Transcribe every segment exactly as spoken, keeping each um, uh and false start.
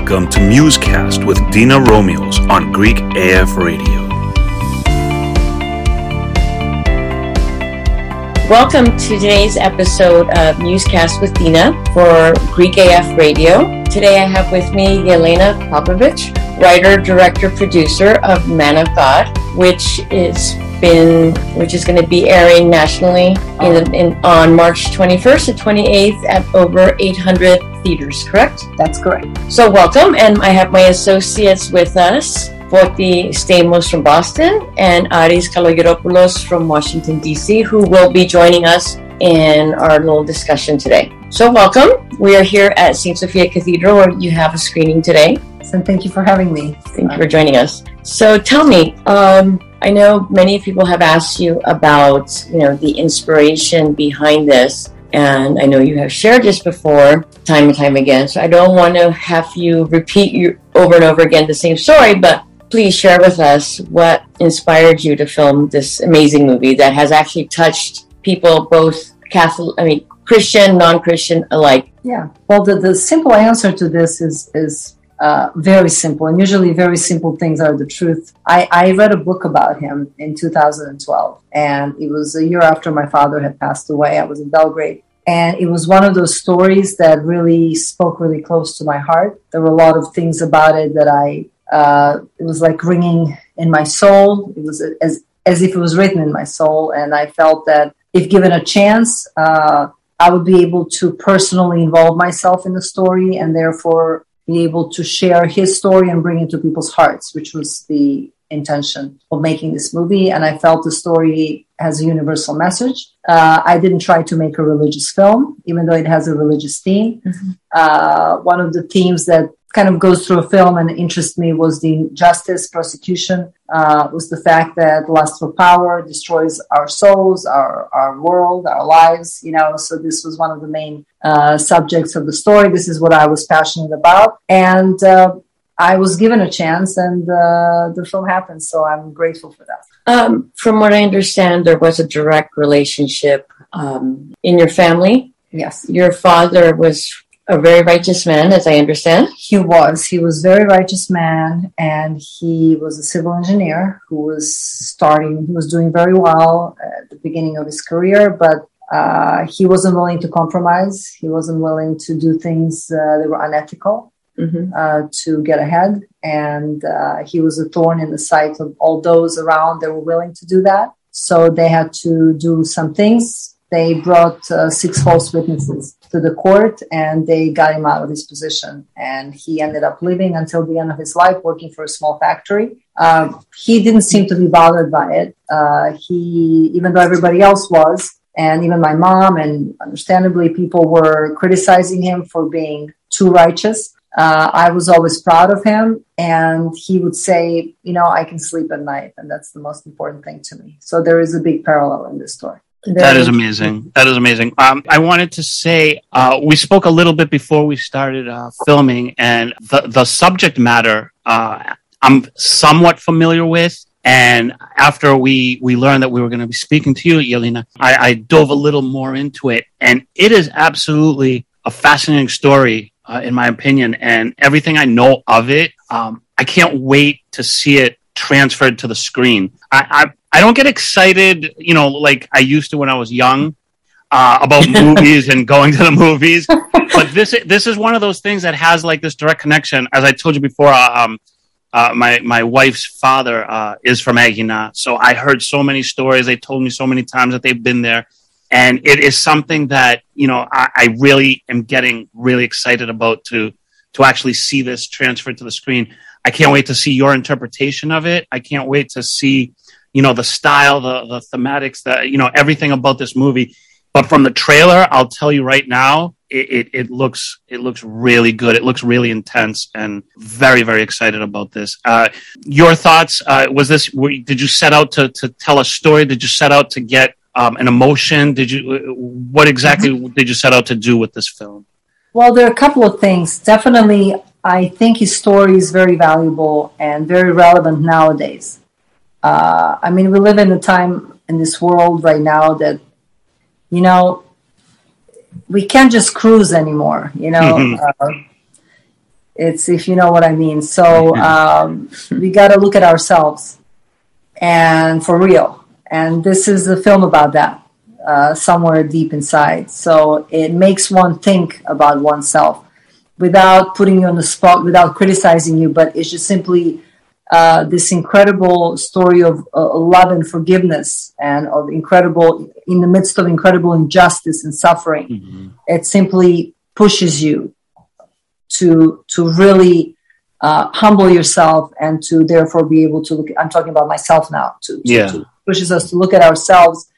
Welcome to Muse-Cast with Dena Romios on Greek A F Radio. Welcome to today's episode of Muse-Cast with Dena for Greek A F Radio. Today I have with me Yelena Popovic, writer, director, producer of Man of God, which is been which is going to be airing nationally in, the, in on March twenty-first and twenty-eighth at over eight hundred theaters, correct? That's correct. So welcome, and I have my associates with us, Foti Stamos from Boston and Aris Caloghiropoulos from Washington, D C, who will be joining us in our little discussion today. So welcome. We are here at Saint Sophia Cathedral, where you have a screening today. So thank you for having me. Thank you for joining us. So tell me, um, I know many people have asked you about, you know, the inspiration behind this. And I know you have shared this before, time and time again. So I don't want to have you repeat your, over and over again the same story, but please share with us what inspired you to film this amazing movie that has actually touched people, both Catholic, I mean, Christian, non-Christian alike. Yeah. Well, the, the simple answer to this is is uh, very simple, and usually very simple things are the truth. I, I read a book about him in two thousand twelve, and it was a year after my father had passed away. I was in Belgrade. And it was one of those stories that really spoke really close to my heart. There were a lot of things about it that I, uh, it was like ringing in my soul. It was as as if it was written in my soul. And I felt that if given a chance, uh, I would be able to personally involve myself in the story and therefore be able to share his story and bring it to people's hearts, which was the intention of making this movie. And I felt the story has a universal message. Uh, I didn't try to make a religious film, even though it has a religious theme. Mm-hmm. Uh, one of the themes that kind of goes through a film and interests me was the injustice, prosecution, uh, was the fact that lust for power destroys our souls, our, our world, our lives, you know. So this was one of the main uh, subjects of the story. This is what I was passionate about. And uh, I was given a chance, and uh, the film happened, so I'm grateful for that. Um, from what I understand, there was a direct relationship um, in your family. Yes. Your father was a very righteous man, as I understand. He was. He was a very righteous man, and he was a civil engineer who was starting, he was doing very well at the beginning of his career, but uh, he wasn't willing to compromise. He wasn't willing to do things uh, that were unethical. Mm-hmm. Uh, to get ahead, and uh, he was a thorn in the sight of all those around that were willing to do that. So they had to do some things. They brought uh, six false witnesses to the court, and they got him out of his position. And he ended up living until the end of his life, working for a small factory. Uh, he didn't seem to be bothered by it. Uh, he, even though everybody else was, and even my mom, and understandably, people were criticizing him for being too righteous. Uh, I was always proud of him, and he would say, you know, I can sleep at night, and that's the most important thing to me. So there is a big parallel in this story. There that is amazing. That is amazing. Um, I wanted to say, uh, we spoke a little bit before we started uh, filming, and the, the subject matter uh, I'm somewhat familiar with. And after we, we learned that we were going to be speaking to you, Yelena, I, I dove a little more into it, and it is absolutely a fascinating story. Uh, in my opinion, and everything I know of it, um, I can't wait to see it transferred to the screen. I, I, I don't get excited, you know, like I used to when I was young uh, about movies and going to the movies. But this this is one of those things that has like this direct connection. As I told you before, uh, um, uh, my, my wife's father uh, is from Aegina. So I heard so many stories. They told me so many times that they've been there. And it is something that, you know, I, I really am getting really excited about to to actually see this transferred to the screen. I can't wait to see your interpretation of it. I can't wait to see, you know, the style, the, the thematics, the, you know, everything about this movie. But from the trailer, I'll tell you right now, it, it, it looks it looks really good. It looks really intense, and very, very excited about this. Uh, your thoughts? Uh, was this? Were, did you set out to to tell a story? Did you set out to get Um, an emotion? Did you? What exactly did you set out to do with this film? Well, there are a couple of things. Definitely, I think his story is very valuable and very relevant nowadays. Uh, I mean, we live in a time in this world right now that, you know, we can't just cruise anymore. You know, uh, It's, if you know what I mean. So um, we got to look at ourselves, and for real. And this is the film about that, uh, somewhere deep inside. So it makes one think about oneself without putting you on the spot, without criticizing you. But it's just simply uh, this incredible story of uh, love and forgiveness, and of incredible, in the midst of incredible injustice and suffering. Mm-hmm. It simply pushes you to to really uh, humble yourself, and to therefore be able to look at, I'm talking about myself now, to, to, yeah. to pushes us to look at ourselves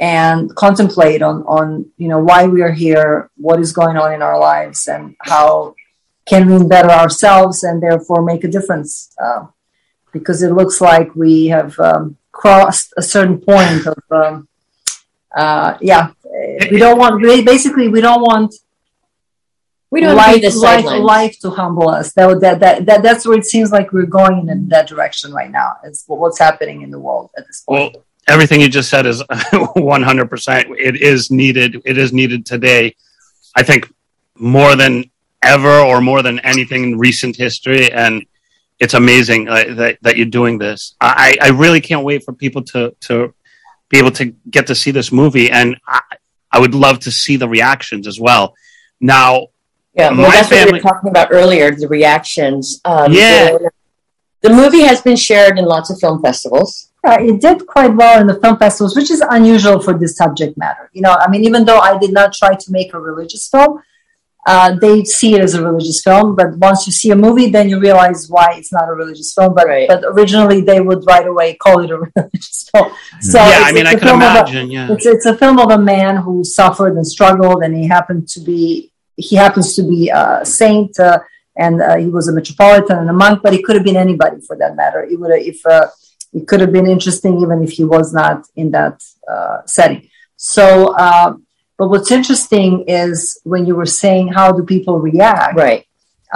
and contemplate on, on, you know, why we are here, what is going on in our lives, and how can we better ourselves and therefore make a difference. Uh, because it looks like we have um, crossed a certain point of, um, uh, yeah, we don't want, basically we don't want, We don't life, need this life, life to humble us. That, that, that, that, that's where it seems like we're going in that direction right now. It's what's happening in the world at this point. Well, everything you just said is one hundred percent. It is needed. It is needed today, I think, more than ever, or more than anything in recent history. And it's amazing uh, that, that you're doing this. I, I really can't wait for people to, to be able to get to see this movie. And I, I would love to see the reactions as well. Now, Yeah, well, My that's family. what we were talking about earlier, the reactions. Um, yeah. The, the movie has been shared in lots of film festivals. Uh, it did quite well in the film festivals, which is unusual for this subject matter. You know, I mean, even though I did not try to make a religious film, uh, they see it as a religious film. But once you see a movie, then you realize why it's not a religious film. But right. but originally, they would right away call it a religious film. So yeah, it's, I mean, it's I can imagine. A, yeah. It's, it's a film of a man who suffered and struggled, and he happened to be... He happens to be a saint, uh, and uh, he was a metropolitan and a monk, but he could have been anybody for that matter. It would, if uh, it could have been interesting, even if he was not in that uh, setting. So, uh, but what's interesting is when you were saying, how do people react? Right.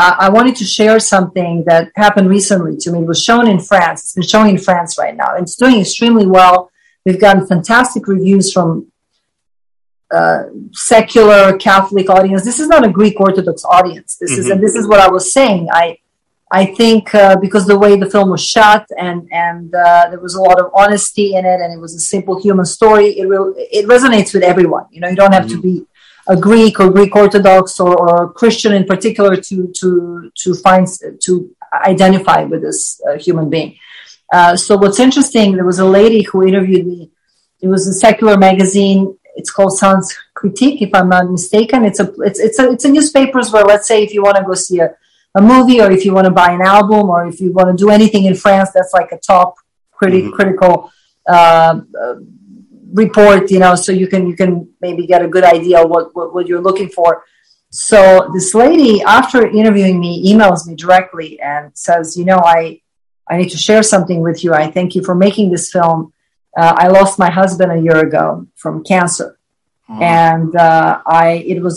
Uh, I wanted to share something that happened recently to me. It was shown in France. It's been shown in France right now. It's doing extremely well. We've gotten fantastic reviews from Uh, secular Catholic audience. This is not a Greek Orthodox audience. This mm-hmm. is, and this is what I was saying. I, I think uh, because the way the film was shot, and and uh, there was a lot of honesty in it, and it was a simple human story. It will, it resonates with everyone. You know, you don't have mm-hmm. to be a Greek or Greek Orthodox or, or Christian in particular to to to find to identify with this uh, human being. Uh, so what's interesting, there was a lady who interviewed me. It was a secular magazine. It's called Sans Critique, if I'm not mistaken. It's a it's it's a it's a newspapers where, let's say, if you want to go see a, a movie, or if you want to buy an album, or if you want to do anything in France, that's like a top criti- mm-hmm. critical uh, uh, report, you know. So you can you can maybe get a good idea of what, what what you're looking for. So this lady, after interviewing me, emails me directly and says, you know, I I need to share something with you. I thank you for making this film. Uh, I lost my husband a year ago from cancer, mm. and uh, I it was,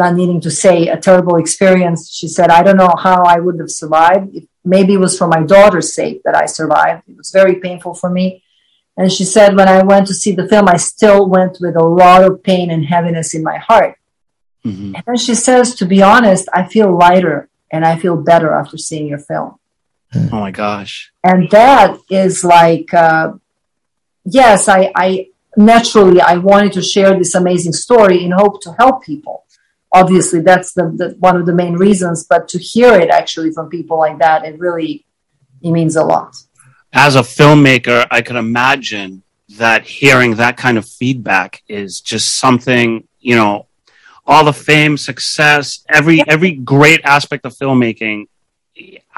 not needing to say, a terrible experience. She said, I don't know how I would have survived. It, maybe it was for my daughter's sake that I survived. It was very painful for me. And she said, when I went to see the film, I still went with a lot of pain and heaviness in my heart. Mm-hmm. And then she says, to be honest, I feel lighter and I feel better after seeing your film. Oh my gosh. And that is like, uh, yes, I, I naturally, I wanted to share this amazing story in hope to help people. Obviously, that's the, the one of the main reasons, but to hear it actually from people like that, it really, it means a lot. As a filmmaker, I could imagine that hearing that kind of feedback is just something, you know, all the fame, success, every, yeah. every great aspect of filmmaking,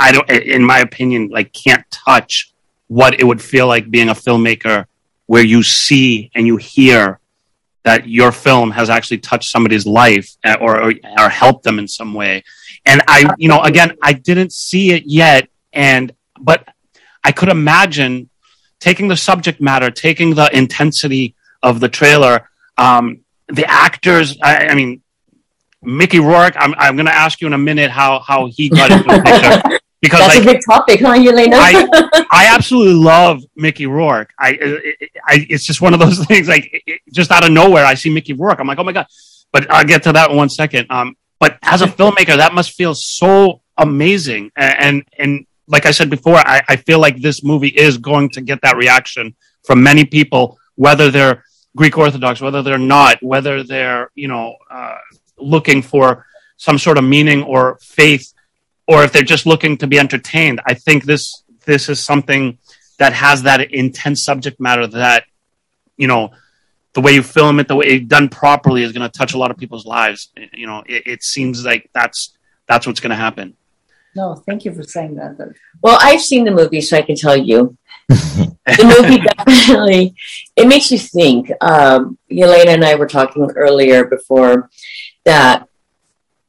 I don't, in my opinion, like can't touch what it would feel like being a filmmaker where you see and you hear that your film has actually touched somebody's life or, or, or helped them in some way. And I, you know, again, I didn't see it yet. And, but I could imagine taking the subject matter, taking the intensity of the trailer, um, the actors, I, I mean, Mickey Rourke, I'm I'm going to ask you in a minute how, how he got into the picture. Because that's like, a big topic, huh, Yelena? I, I absolutely love Mickey Rourke. I, it, I It's just one of those things, like, it, just out of nowhere, I see Mickey Rourke. I'm like, oh my God. But I'll get to that in one second. Um, But as a filmmaker, that must feel so amazing. And, and, and like I said before, I, I feel like this movie is going to get that reaction from many people, whether they're Greek Orthodox, whether they're not, whether they're, you know, uh, looking for some sort of meaning or faith, or if they're just looking to be entertained. I think this this is something that has that intense subject matter that, you know, the way you film it, the way it's done properly is going to touch a lot of people's lives. You know, it, it seems like that's that's what's going to happen. No, thank you for saying that. Well, I've seen the movie, so I can tell you. The movie definitely, it makes you think. Um, Yelena and I were talking earlier before that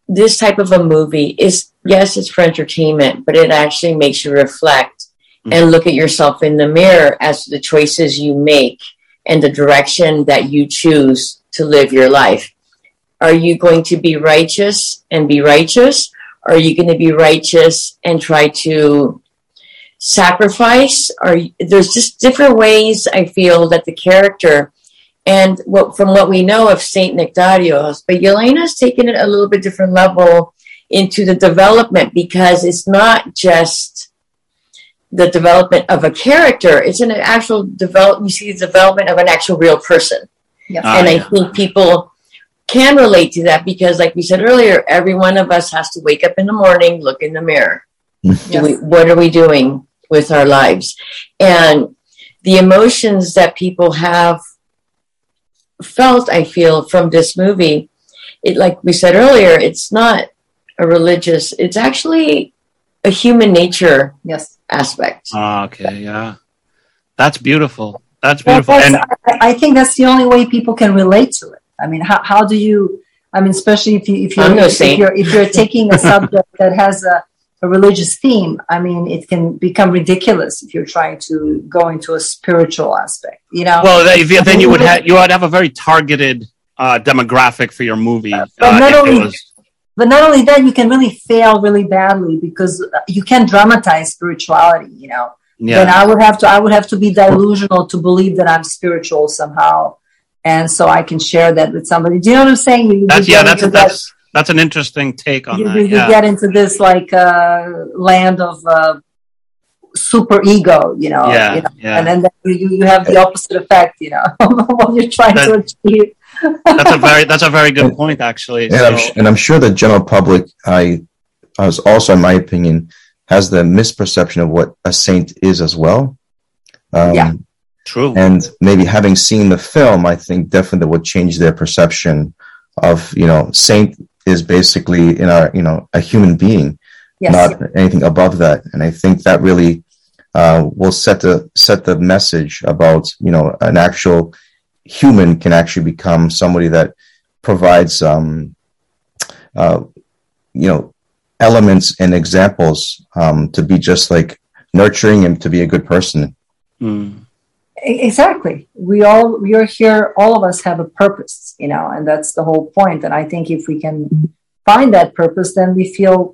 this type of a movie is, yes, it's for entertainment, but it actually makes you reflect mm-hmm. and look at yourself in the mirror as to the choices you make and the direction that you choose to live your life. Are you going to be righteous and be righteous? Are you going to be righteous and try to sacrifice? Are you, there's just different ways I feel that the character and what from what we know of Saint Nectarios, but Yelena's taken it a little bit different level into the development, because it's not just the development of a character, it's an actual develop. You see the development of an actual real person. Yes. Oh, and I yeah. think people can relate to that because, like we said earlier, every one of us has to wake up in the morning, look in the mirror. Yes. Do we, what are we doing with our lives? And the emotions that people have felt, I feel, from this movie, it, like we said earlier, it's not a religious, it's actually a human nature yes. aspect. Oh, okay, yeah. That's beautiful. That's beautiful. Well, that's, and I, I think that's the only way people can relate to it. I mean, how how do you, I mean, especially if, you, if, you're, if, if you're if you're taking a subject that has a, a religious theme, I mean, it can become ridiculous if you're trying to go into a spiritual aspect, you know? Well, then, then you would have, you would have a very targeted uh, demographic for your movie. Uh, but not uh, only... But not only that, you can really fail really badly because you can dramatize spirituality, you know. Yeah. And I would have to I would have to be delusional to believe that I'm spiritual somehow, and so I can share that with somebody. Do you know what I'm saying? You, that's, you yeah, that's that, that's that's an interesting take on you, that. You, yeah. you get into this like uh, land of uh, super ego, you know, yeah, you know? Yeah. And then you you have the opposite effect, you know, what you're trying that, to achieve. that's a very that's a very good point, actually. And, so. I'm, sh- and I'm sure the general public, I, I was also, in my opinion, has the misperception of what a saint is as well. Um, yeah, true. And maybe having seen the film, I think definitely would change their perception of, you know, saint is basically in our, you know, a human being, yes. not anything above that. And I think that really uh, will set the set the message about, you know, an actual human can actually become somebody that provides, um, uh, you know, elements and examples um, to be just like nurturing and to be a good person. Mm. Exactly. We all, we are here, all of us have a purpose, you know, and that's the whole point. And I think if we can find that purpose, then we feel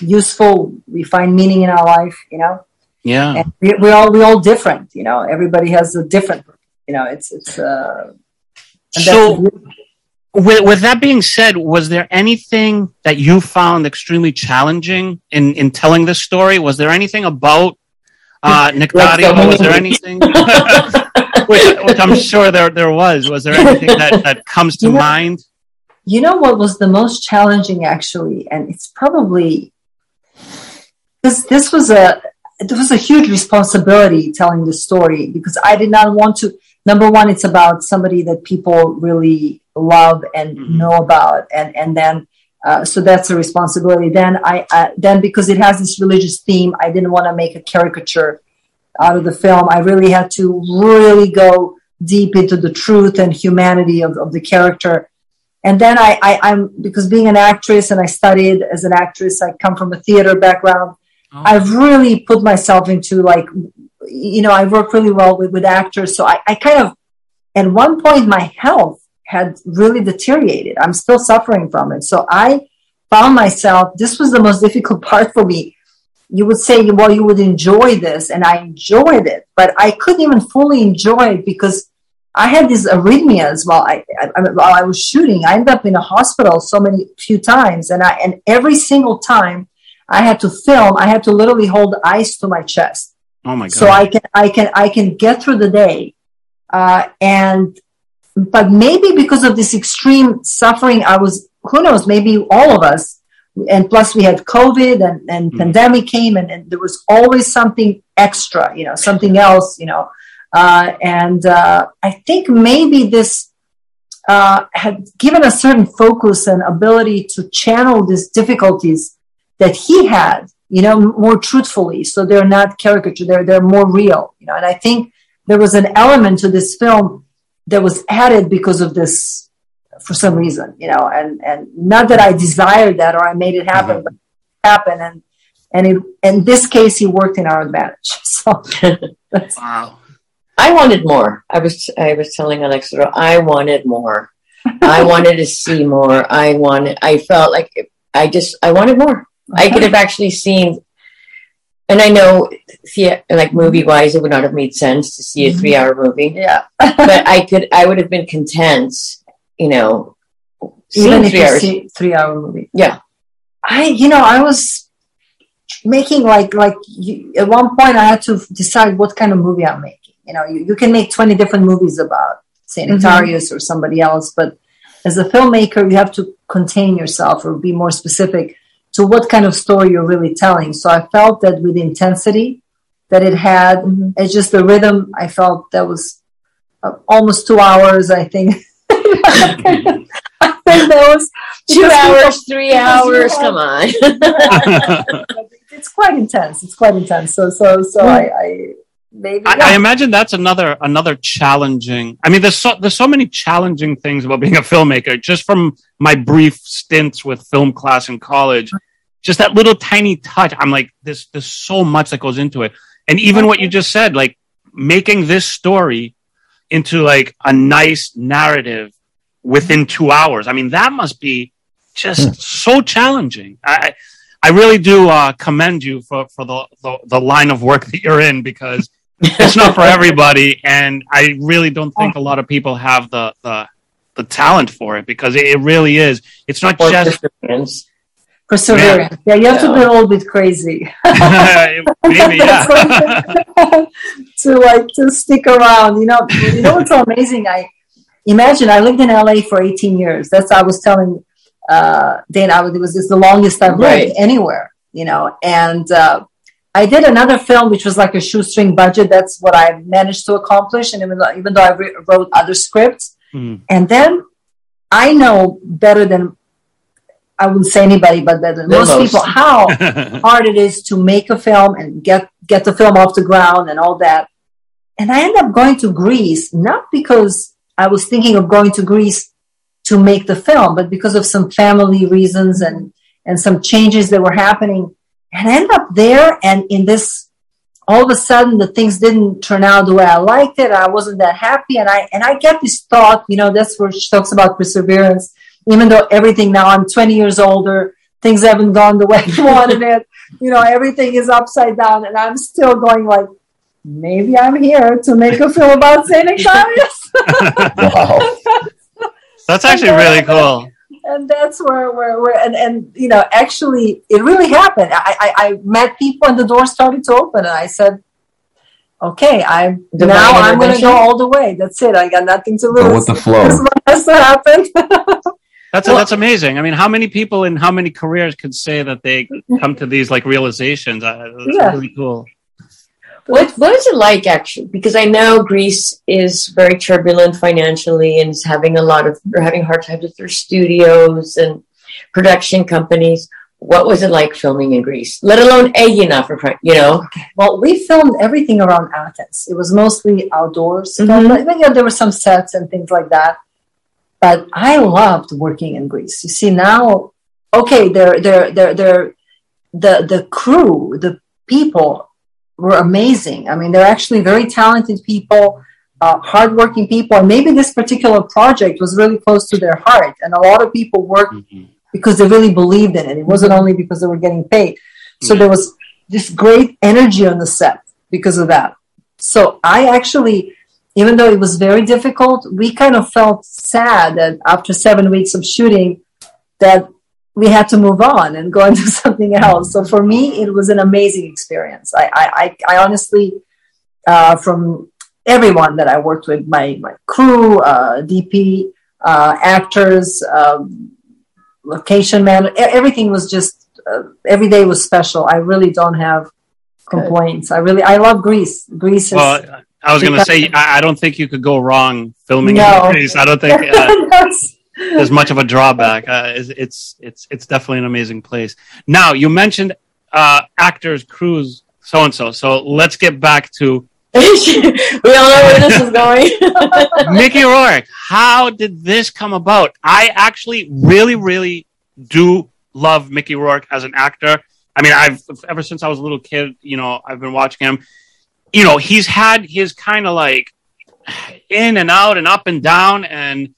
useful. We find meaning in our life, you know? Yeah. And we, we're all, we're all different, you know, everybody has a different purpose. You know, it's it's. Uh, so, with with that being said, was there anything that you found extremely challenging in, in telling this story? Was there anything about uh, Nectario? Like was there anything? which, which I'm sure there there was. Was there anything that, that comes to you know, mind? You know what was the most challenging, actually, and it's probably this. This was a it was a huge responsibility telling the story because I did not want to. Number one, it's about somebody that people really love and mm-hmm. know about. And, and then, uh, so that's a responsibility. Then I, uh, then because it has this religious theme, I didn't want to make a caricature out of the film. I really had to really go deep into the truth and humanity of, of the character. And then I, I, I'm, because being an actress and I studied as an actress, I come from a theater background. Oh. I've really put myself into like, you know, I work really well with, with actors. So I, I kind of, at one point, my health had really deteriorated. I'm still suffering from it. So I found myself, this was the most difficult part for me. You would say, well, you would enjoy this. And I enjoyed it, but I couldn't even fully enjoy it because I had these arrhythmias while I, I, I while I was shooting. I ended up in a hospital so many few times, and I and every single time I had to film, I had to literally hold ice to my chest. Oh my God! So I can I can I can get through the day, uh, and but maybe because of this extreme suffering, I was who knows maybe all of us, and plus we had COVID and and mm. pandemic came, and, and there was always something extra, you know, something else, you know. Uh, and uh, I think maybe this uh, had given a certain focus and ability to channel these difficulties that he had, you know, more truthfully. So they're not caricature; they're they're more real, you know. And I think there was an element to this film that was added because of this, for some reason, you know. And and not that I desired that or I made it happen, mm-hmm. but it happened. And and it, in this case, he worked in our advantage. So that's, wow. I wanted more. I was I was telling Alexa, I wanted more. I wanted to see more. I wanted. I felt like I just I wanted more. Okay. I could have actually seen, and I know, like movie wise, it would not have made sense to see a three hour movie. Yeah, but I could. I would have been content, you know, even if you see a three hour movie. Yeah, I you know I was making like like you, at one point I had to decide what kind of movie I'm making. You know, you, you can make twenty different movies about Saint Nectarios mm-hmm. or somebody else, but as a filmmaker, you have to contain yourself or be more specific to what kind of story you're really telling. So I felt that with the intensity that it had, mm-hmm. it's just the rhythm. I felt that was uh, almost two hours, I think. I think that was two hours, three hours. Come on. It's quite intense. It's quite intense. So, so, so mm-hmm. I... I Maybe I, I imagine that's another another challenging. I mean, there's so there's so many challenging things about being a filmmaker. Just from my brief stints with film class in college, just that little tiny touch. I'm like, there's there's so much that goes into it, and even what you just said, like making this story into like a nice narrative within two hours. I mean, that must be just so challenging. I. I really do uh, commend you for, for the, the, the line of work that you're in, because it's not for everybody. And I really don't think a lot of people have the the, the talent for it, because it, it really is. It's not or just... Perseverance. Perseverance. Yeah, yeah you have yeah. to be a little bit crazy. Maybe, yeah. to, like, to stick around. You know, you know what's so amazing? I imagine I lived in L A for eighteen years. That's what I was telling Uh, Dana, I was, it was just the longest I've lived right. anywhere, you know, and uh, I did another film, which was like a shoestring budget. That's what I managed to accomplish. And even though, even though I re- wrote other scripts, mm. and then I know better than, I wouldn't say anybody, but better than most, most people, how hard it is to make a film and get, get the film off the ground and all that. And I ended up going to Greece, not because I was thinking of going to Greece to make the film, but because of some family reasons and, and some changes that were happening. And I ended up there, and in this, all of a sudden, the things didn't turn out the way I liked it. I wasn't that happy. And I and I get this thought, you know, that's where she talks about perseverance, even though everything now, I'm twenty years older, things haven't gone the way I wanted it. You know, everything is upside down, and I'm still going like, maybe I'm here to make a film about Saint Nectarios. Wow. That's actually then, really cool. And that's where, where, where and, and, you know, actually, it really happened. I, I, I met people and the door started to open, and I said, okay, I'm Divine now I'm going to go all the way. That's it. I got nothing to lose. Go with the flow. That's what has to happen. That's, well, that's amazing. I mean, how many people in how many careers could say that they come to these, like, realizations? That's yeah. really cool. What What is it like, actually? Because I know Greece is very turbulent financially and is having a lot of, or having hard times with their studios and production companies. What was it like filming in Greece? Let alone Aegina, for you know. Well, we filmed everything around Athens. It was mostly outdoors. Mm-hmm. But, you know, there were some sets and things like that. But I loved working in Greece. You see now, okay, they're they're they're they're the the crew, the people. Were amazing. I mean, they're actually very talented people, uh, hardworking people. And maybe this particular project was really close to their heart. And a lot of people worked mm-hmm. because they really believed in it. It wasn't only because they were getting paid. Mm-hmm. So there was this great energy on the set because of that. So I actually, even though it was very difficult, we kind of felt sad that after seven weeks of shooting that we had to move on and go and do something else. So for me, it was an amazing experience. I, I, I, I honestly, uh, from everyone that I worked with, my, my crew, uh, D P, uh, actors, um, location man, everything was just, uh, every day was special. I really don't have complaints. I really, I love Greece. Greece is... Well, I was going to say, I, I don't think you could go wrong filming no. in Greece. I don't think... Uh, There's much of a drawback. Uh, it's, it's it's it's definitely an amazing place. Now you mentioned uh, actors, crews, so and so. So let's get back to. We all know where this is going. Mickey Rourke. How did this come about? I actually really, really do love Mickey Rourke as an actor. I mean, I've ever since I was a little kid. You know, I've been watching him. You know, he's had his kind of like in and out and up and down and.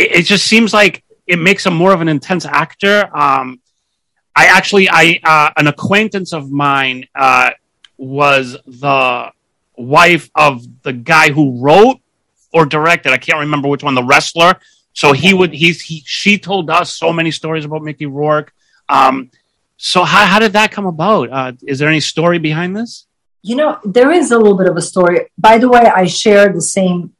It just seems like it makes him more of an intense actor. Um, I actually, I uh, an acquaintance of mine uh, was the wife of the guy who wrote or directed. I can't remember which one. The Wrestler. So he would. He's. He, she told us so many stories about Mickey Rourke. Um, so how how did that come about? Uh, is there any story behind this? You know, there is a little bit of a story. By the way, I share the same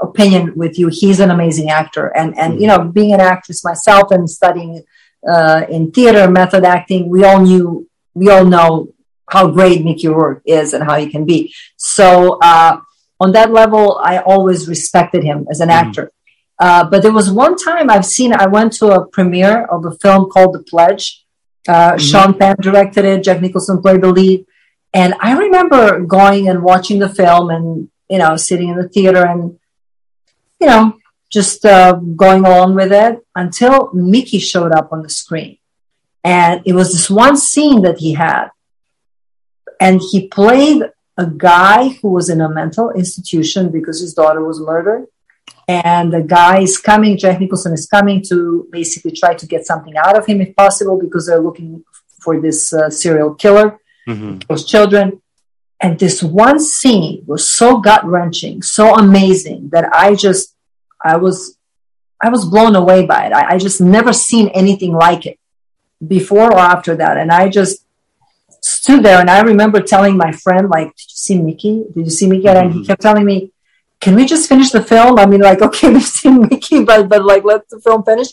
opinion with you. He's an amazing actor, and and you know, being an actress myself and studying uh in theater method acting, we all knew we all know how great Mickey Rourke is and how he can be. So uh on that level, I always respected him as an mm-hmm. actor, uh but there was one time I've seen I went to a premiere of a film called The Pledge. uh mm-hmm. Sean Penn directed it, Jack Nicholson played the lead, and I remember going and watching the film and you know sitting in the theater and you know, just uh, going along with it until Mickey showed up on the screen. And it was this one scene that he had. And he played a guy who was in a mental institution because his daughter was murdered. And the guy is coming, Jack Nicholson is coming to basically try to get something out of him if possible, because they're looking for this uh, serial killer, mm-hmm. those children. And this one scene was so gut-wrenching, so amazing that I just, I was, I was blown away by it. I, I just never seen anything like it before or after that. And I just stood there and I remember telling my friend, like, did you see Mickey? Did you see Mickey? And mm-hmm. he kept telling me, can we just finish the film? I mean, like, okay, we've seen Mickey, but, but like, let the film finish.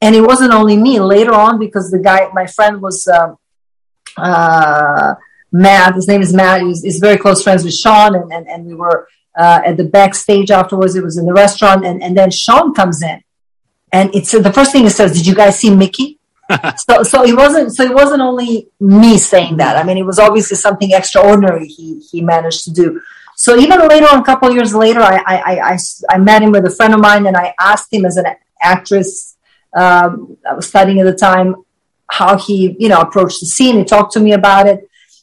And it wasn't only me. Later on, because the guy, my friend was, uh, uh, Matt, his name is Matt, he's, he's very close friends with Sean, and, and, and we were uh, at the backstage afterwards, it was in the restaurant, and, and then Sean comes in, and it's uh, the first thing he says, did you guys see Mickey? so so it wasn't so it wasn't only me saying that. I mean, it was obviously something extraordinary he, he managed to do. So even later on, a couple of years later, I, I, I, I, I met him with a friend of mine, and I asked him as an actress, um, I was studying at the time, how he you know approached the scene. He talked to me about it.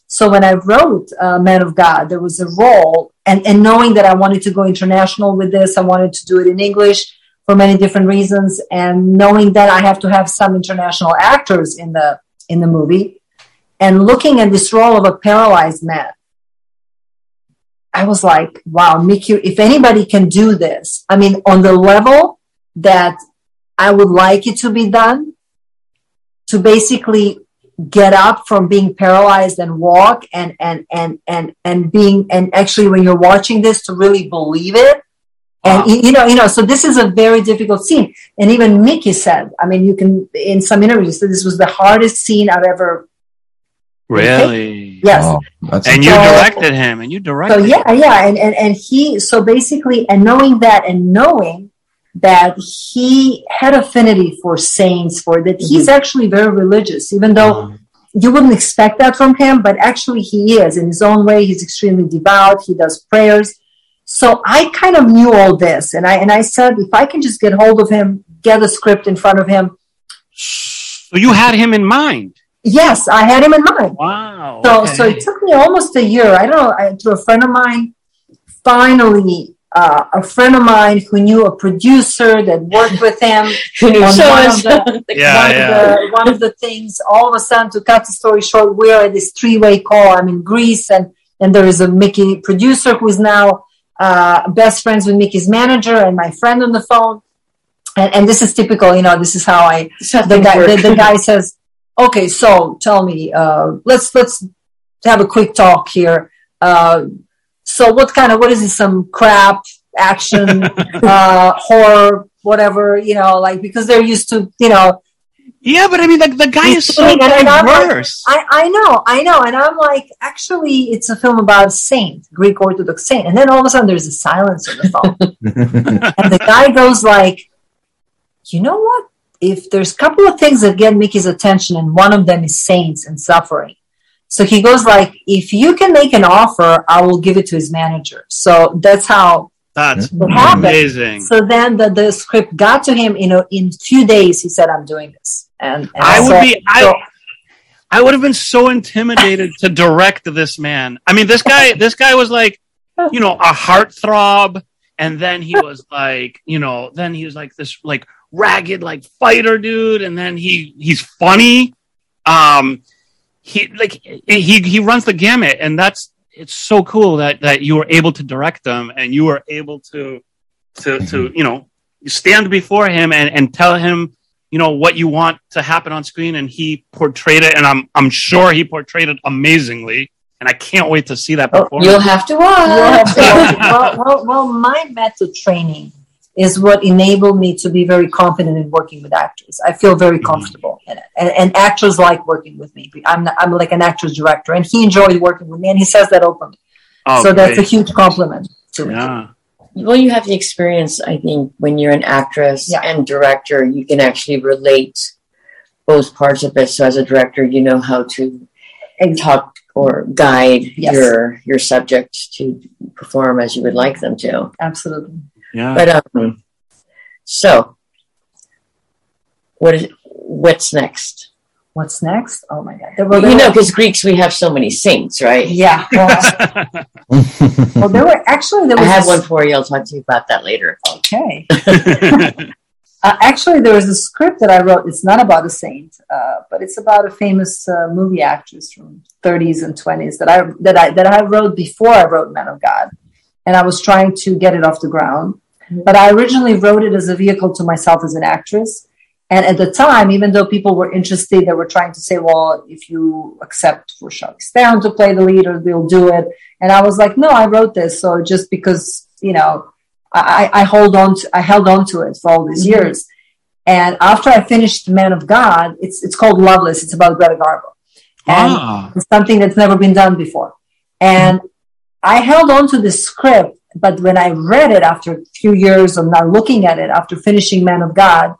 So when I wrote uh, Man of God, there was a role, and, and knowing that I wanted to go international with this, I wanted to do it in English for many different reasons, and knowing that I have to have some international actors in the in the movie, and looking at this role of a paralyzed man, I was like, wow, Mickey, if anybody can do this, I mean, on the level that I would like it to be done, to basically get up from being paralyzed and walk and, and, and, and, and being, and actually when you're watching this to really believe it. Wow. And you know, you know, so this is a very difficult scene. And even Mickey said, I mean, you can, in some interviews, this was the hardest scene I've ever. Really? Yes. Wow. That's and so, you directed him and you directed So yeah, him. yeah. And, and, and he, so basically, and knowing that and knowing that he had affinity for saints, for that he's actually very religious, even though you wouldn't expect that from him, but actually he is. In his own way, he's extremely devout. He does prayers. So I kind of knew all this. And I and I said, if I can just get hold of him, get a script in front of him. So you had him in mind? Yes, I had him in mind. Wow. So okay. so it took me almost a year. I don't know, I, to a friend of mine, finally... Uh, a friend of mine who knew a producer that worked with him on so one, of the, the, yeah, one, yeah. Of the, one of the things, all of a sudden, to cut the story short, we're at this three-way call. I'm in Greece, and, and there is a Mickey producer who is now uh, best friends with Mickey's manager and my friend on the phone. And, and this is typical, you know, this is how I, the guy, the, the guy says, okay, so tell me, uh, let's, let's have a quick talk here. Uh, so what kind of, what is this? Some crap action, uh, horror, whatever, you know, like, because they're used to, you know. Yeah, but I mean, like, the guy is so diverse. I, I know, I know. And I'm like, actually, it's a film about a saint, Greek Orthodox saint. And then all of a sudden there's a silence on the phone. And the guy goes like, you know what? If there's a couple of things that get Mickey's attention, and one of them is saints and suffering. So he goes like, if you can make an offer, I will give it to his manager. So that's how that's it happened. Amazing. So then the, the script got to him, you know, in two days, he said, I'm doing this. And, and I would so, be, I, so. I would have been so intimidated to direct this man. I mean, this guy, this guy was like, you know, a heartthrob. And then he was like, you know, then he was like this, like, ragged like fighter dude, and then he he's funny, um he like he he runs the gamut, and that's it's so cool that that you were able to direct him, and you were able to to to you know stand before him and and tell him you know what you want to happen on screen, and he portrayed it, and i'm i'm sure he portrayed it amazingly. And I can't wait to see that performance. Oh, you'll have to watch, you'll have to watch. well, well, well my method training is what enabled me to be very confident in working with actors. I feel very comfortable in it. And, and actors like working with me. I'm not, I'm like an actor's director, and he enjoyed working with me, and he says that openly. Oh, so great. That's a huge compliment to yeah. me. Well, you have the experience, I think, when you're an actress yeah. and director, you can actually relate both parts of it. So as a director, you know how to talk or guide yes. your your subject to perform as you would like them to. Absolutely. Yeah. But um, so what is what's next? What's next? Oh my God! There, well, there you were, know, because Greeks, we have so many saints, right? Yeah. Well, well there were actually there was I have one for you. I'll talk to you about that later. Okay. uh, actually, there was a script that I wrote. It's not about a saint, uh, but it's about a famous uh, movie actress from thirties and twenties that I that I that I wrote before I wrote Man of God, and I was trying to get it off the ground. But I originally wrote it as a vehicle to myself as an actress. And at the time, even though people were interested, they were trying to say, well, if you accept for Charlize Theron to play the lead, we'll do it. And I was like, no, I wrote this. So just because, you know, I, I hold on to, I held on to it for all these mm-hmm. years. And after I finished Man of God, it's it's called Loveless. It's about Greta Garbo. And ah. it's something that's never been done before. And I held on to the script. But when I read it after a few years of not looking at it, after finishing Man of God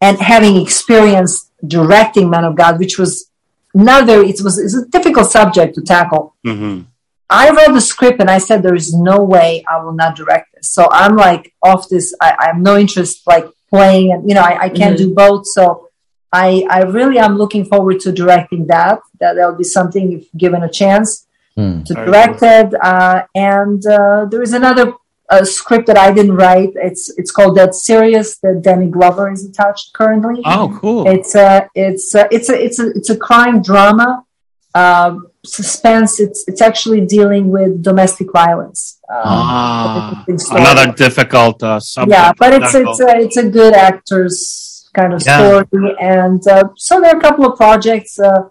and having experienced directing Man of God, which was another, it was it's a difficult subject to tackle. Mm-hmm. I read the script and I said, there is no way I will not direct this. So I'm like off this, I, I have no interest like playing and, you know, I, I can't mm-hmm. do both. So I, I really am looking forward to directing that. That will be something if given a chance. To direct it, uh, and uh, there is another uh, script that I didn't write. It's it's called Dead Serious. That Danny Glover is attached currently. Oh, cool! It's a it's a, it's a it's a it's a crime drama, uh, suspense. It's it's actually dealing with domestic violence. Um, ah, another difficult uh, subject. Yeah, but it's it's a, it's a good actor's kind of yeah. story, and uh, so there are a couple of projects. Uh,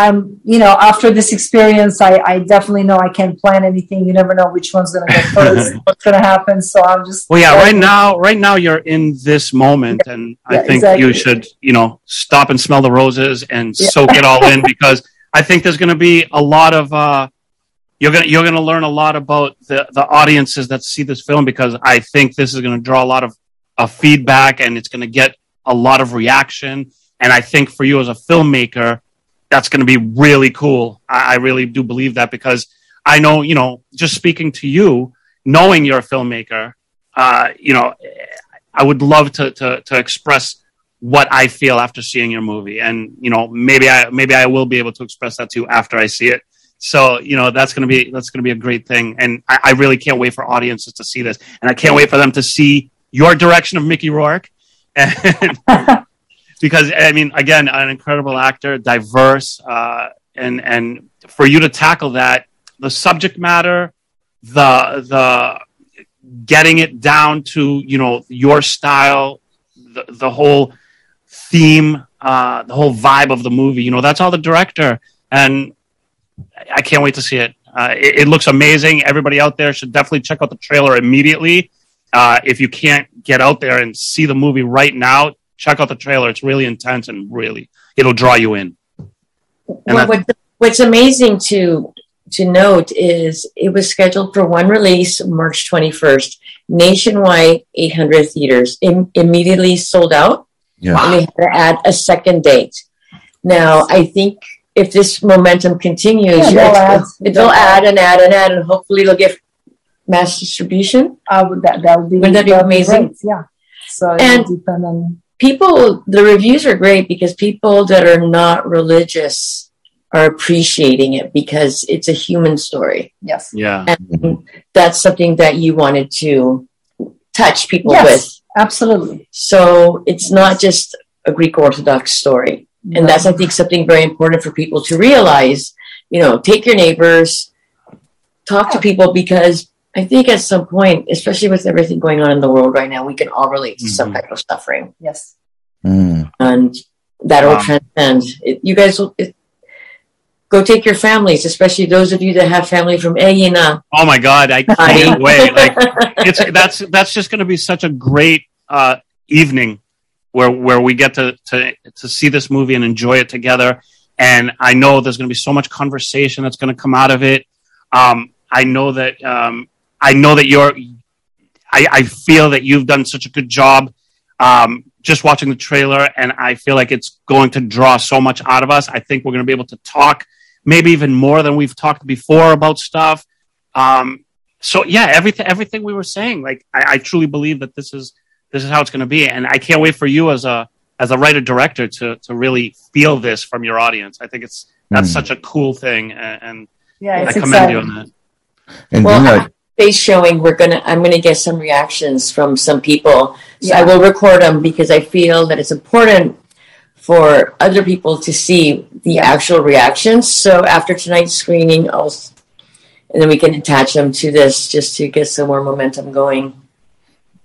I'm, you know, after this experience, I, I definitely know I can't plan anything. You never know which one's going to go first, what's going to happen. So I'm just. Well, yeah, right now, right now you're in this moment. Yeah. And I yeah, think exactly. you should, you know, stop and smell the roses and yeah. soak it all in, because I think there's going to be a lot of, uh, you're going to, you're going to learn a lot about the, the audiences that see this film, because I think this is going to draw a lot of, of feedback, and it's going to get a lot of reaction. And I think for you as a filmmaker, that's going to be really cool. I, I really do believe that, because I know, you know, just speaking to you, knowing you're a filmmaker, uh, you know, I would love to, to, to express what I feel after seeing your movie. And, you know, maybe I, maybe I will be able to express that to you after I see it. So, you know, that's going to be, that's going to be a great thing. And I, I really can't wait for audiences to see this. And I can't wait for them to see your direction of Mickey Rourke. And, because, I mean, again, an incredible actor, diverse, uh, and and for you to tackle that, the subject matter, the the getting it down to, you know, your style, the, the whole theme, uh, the whole vibe of the movie. You know, that's all the director. And I can't wait to see it. Uh, it, it looks amazing. Everybody out there should definitely check out the trailer immediately. Uh, if you can't get out there and see the movie right now, check out the trailer. It's really intense and really, it'll draw you in. Well, what, what's amazing to to note is it was scheduled for one release, March twenty-first, nationwide, eight hundred theaters, in, immediately sold out. Yeah. Wow. And they had to add a second date. Now, I think if this momentum continues, yeah, they'll, they'll add and add and add, and hopefully it'll get mass distribution. Uh, that, that would be, Wouldn't that be amazing? Great. Yeah. So and depend on people. The reviews are great because people that are not religious are appreciating it because it's a human story. Yes. Yeah. And that's something that you wanted to touch people yes, with. Absolutely. So it's not just a Greek Orthodox story. No. And that's, I think, something very important for people to realize, you know, take your neighbors, talk yeah. to people, because I think at some point, especially with everything going on in the world right now, we can all relate to mm-hmm. some type of suffering. Yes. Mm. And that will wow. transcend. It, you guys will it, go take your families, especially those of you that have family from Aegina. Oh my God. I can't wait. Like, it's, that's, that's just going to be such a great uh, evening where, where we get to, to, to see this movie and enjoy it together. And I know there's going to be so much conversation that's going to come out of it. Um, I know that, um, I know that you're, I, I feel that you've done such a good job um, just watching the trailer, and I feel like it's going to draw so much out of us. I think we're going to be able to talk maybe even more than we've talked before about stuff. Um, so yeah, everything, everything we were saying, like, I, I truly believe that this is, this is how it's going to be. And I can't wait for you as a, as a writer director to, to really feel this from your audience. I think it's, that's mm. such a cool thing. And, and yeah, I commend exciting. you on that. And well, you know, today's showing, we're gonna. I'm gonna get some reactions from some people. So yeah. I will record them because I feel that it's important for other people to see the actual reactions. So after tonight's screening, I'll, and then we can attach them to this just to get some more momentum going.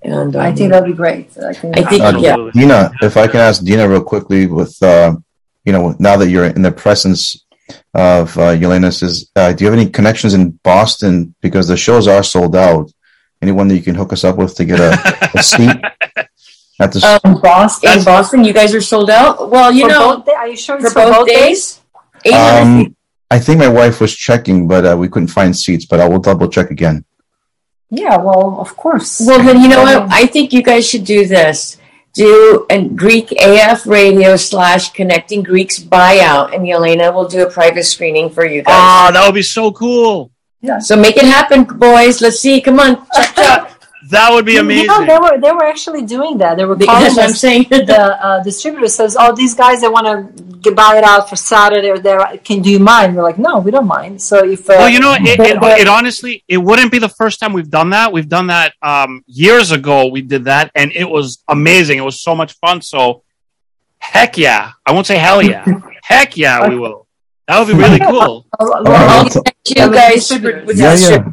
And um, I think that'll be great. I think, I think uh, yeah. Dena, if I can ask Dena real quickly, with uh, you know, now that you're in the presence of uh, Yelena, says, uh, do you have any connections in Boston? Because the shows are sold out. Anyone that you can hook us up with to get a, a seat at the um, Boston? In Boston, you guys are sold out. Well, you for know, both, are you sure for, for both, both days? days? Um, I think my wife was checking, but uh, we couldn't find seats. But I will double check again. Yeah, well, of course. Well, then you know um, what? I think you guys should do this. Do a Greek A F Radio slash Connecting Greeks buyout, and Yelena will do a private screening for you guys. Oh, that would be so cool. Yeah. So make it happen, boys. Let's see. Come on. That would be amazing. You know, they were, they were actually doing that. They were calling us. That's what I'm saying. The uh, distributor says, oh, these guys, they want to buy it out for Saturday. Or they're, can do you mind? We're like, no, we don't mind. So if uh, well, you know, it, it, it honestly, it wouldn't be the first time we've done that. We've done that um, years ago. We did that, and it was amazing. It was so much fun. So heck yeah. I won't say hell yeah. heck yeah, okay. We will. That would be really cool. Well, I'll thank you guys. Yeah, yeah.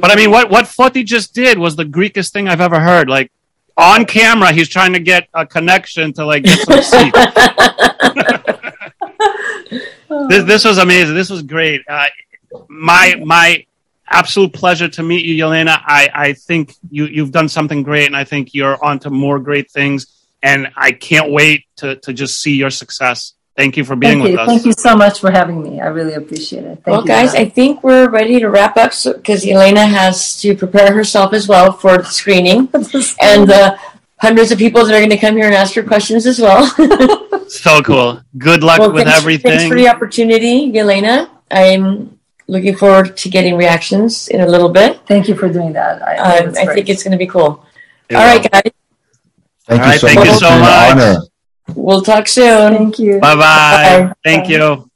But I mean, what, what Foti just did was the Greekest thing I've ever heard. Like, on camera, he's trying to get a connection to, like, get some seats. this, this was amazing. This was great. Uh, my my absolute pleasure to meet you, Yelena. I, I think you, you've done something great, and I think you're on to more great things. And I can't wait to, to just see your success. Thank you for being Thank with you. us. Thank you so much for having me. I really appreciate it. Thank well, you guys, I think we're ready to wrap up because so, Yelena has to prepare herself as well for the screening and the uh, hundreds of people that are going to come here and ask her questions as well. So cool. Good luck well, with thanks, everything. Thanks for the opportunity, Yelena. I'm looking forward to getting reactions in a little bit. Thank you for doing that. I, I, um, I think it's going to be cool. Yeah. All right, guys. Thank All you so right, much. Thank you so much. We'll talk soon. Thank you. Bye-bye. Bye-bye. Thank Bye. you.